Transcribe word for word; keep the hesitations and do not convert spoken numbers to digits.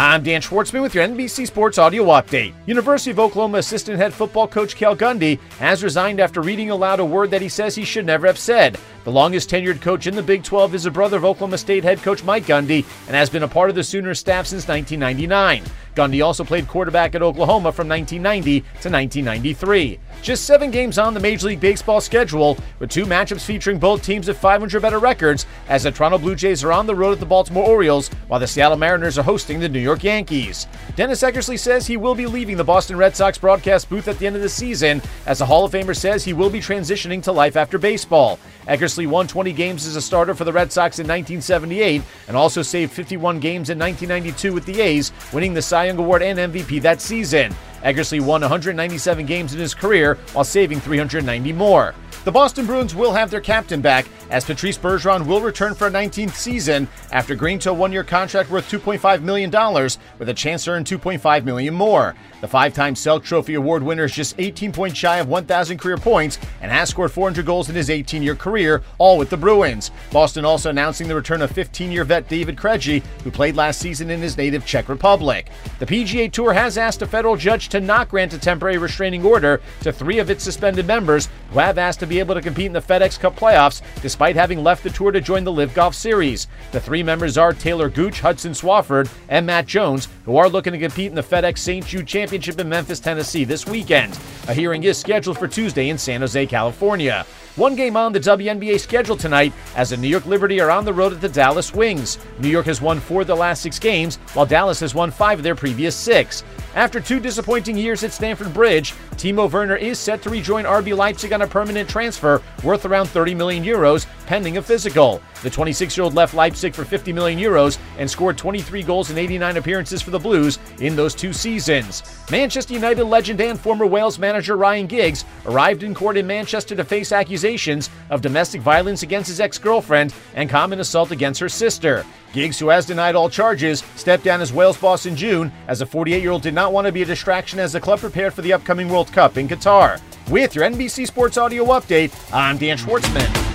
I'm Dan Schwartzman with your N B C Sports Audio Update. University of Oklahoma assistant head football coach Cal Gundy has resigned after reading aloud a word that he says he should never have said. The longest tenured coach in the Big twelve is the brother of Oklahoma State head coach Mike Gundy and has been a part of the Sooners staff since nineteen ninety-nine. Gundy also played quarterback at Oklahoma from nineteen ninety to nineteen ninety-three. Just seven games on the Major League Baseball schedule, with two matchups featuring both teams at five hundred better records, as the Toronto Blue Jays are on the road at the Baltimore Orioles, while the Seattle Mariners are hosting the New York Yankees. Dennis Eckersley says he will be leaving the Boston Red Sox broadcast booth at the end of the season, as the Hall of Famer says he will be transitioning to life after baseball. Eckersley won twenty games as a starter for the Red Sox in nineteen seventy-eight and also saved fifty-one games in nineteen ninety-two with the A's, winning the Cy Young Award and M V P that season. Eckersley won one hundred ninety-seven games in his career while saving three hundred ninety more. The Boston Bruins will have their captain back, as Patrice Bergeron will return for a nineteenth season after agreeing to a one-year contract worth two point five million dollars with a chance to earn two point five million dollars more. The five-time Selke Trophy award winner is just eighteen points shy of one thousand career points and has scored four hundred goals in his eighteen-year career, all with the Bruins. Boston also announcing the return of fifteen-year vet David Krejci, who played last season in his native Czech Republic. The P G A Tour has asked a federal judge to not grant a temporary restraining order to three of its suspended members who have asked to be able to compete in the FedEx Cup playoffs despite having left the tour to join the L I V Golf Series. The three members are Taylor Gooch, Hudson Swafford, and Matt Jones, who are looking to compete in the FedEx Saint Jude Championship in Memphis, Tennessee this weekend. A hearing is scheduled for Tuesday in San Jose, California. One game on the W N B A schedule tonight, as the New York Liberty are on the road at the Dallas Wings. New York has won four of the last six games, while Dallas has won five of their previous six. After two disappointing years at Stamford Bridge, Timo Werner is set to rejoin R B Leipzig on a permanent transfer worth around thirty million euros, pending a physical. The twenty-six-year-old left Leipzig for fifty million euros and scored twenty-three goals in eighty-nine appearances for the Blues in those two seasons. Manchester United legend and former Wales manager Ryan Giggs arrived in court in Manchester to face accusations of domestic violence against his ex-girlfriend and common assault against her sister. Giggs, who has denied all charges, stepped down as Wales boss in June, as the forty-eight-year-old did not want to be a distraction as the club prepared for the upcoming World Cup in Qatar. With your N B C Sports Audio Update, I'm Dan Schwartzman.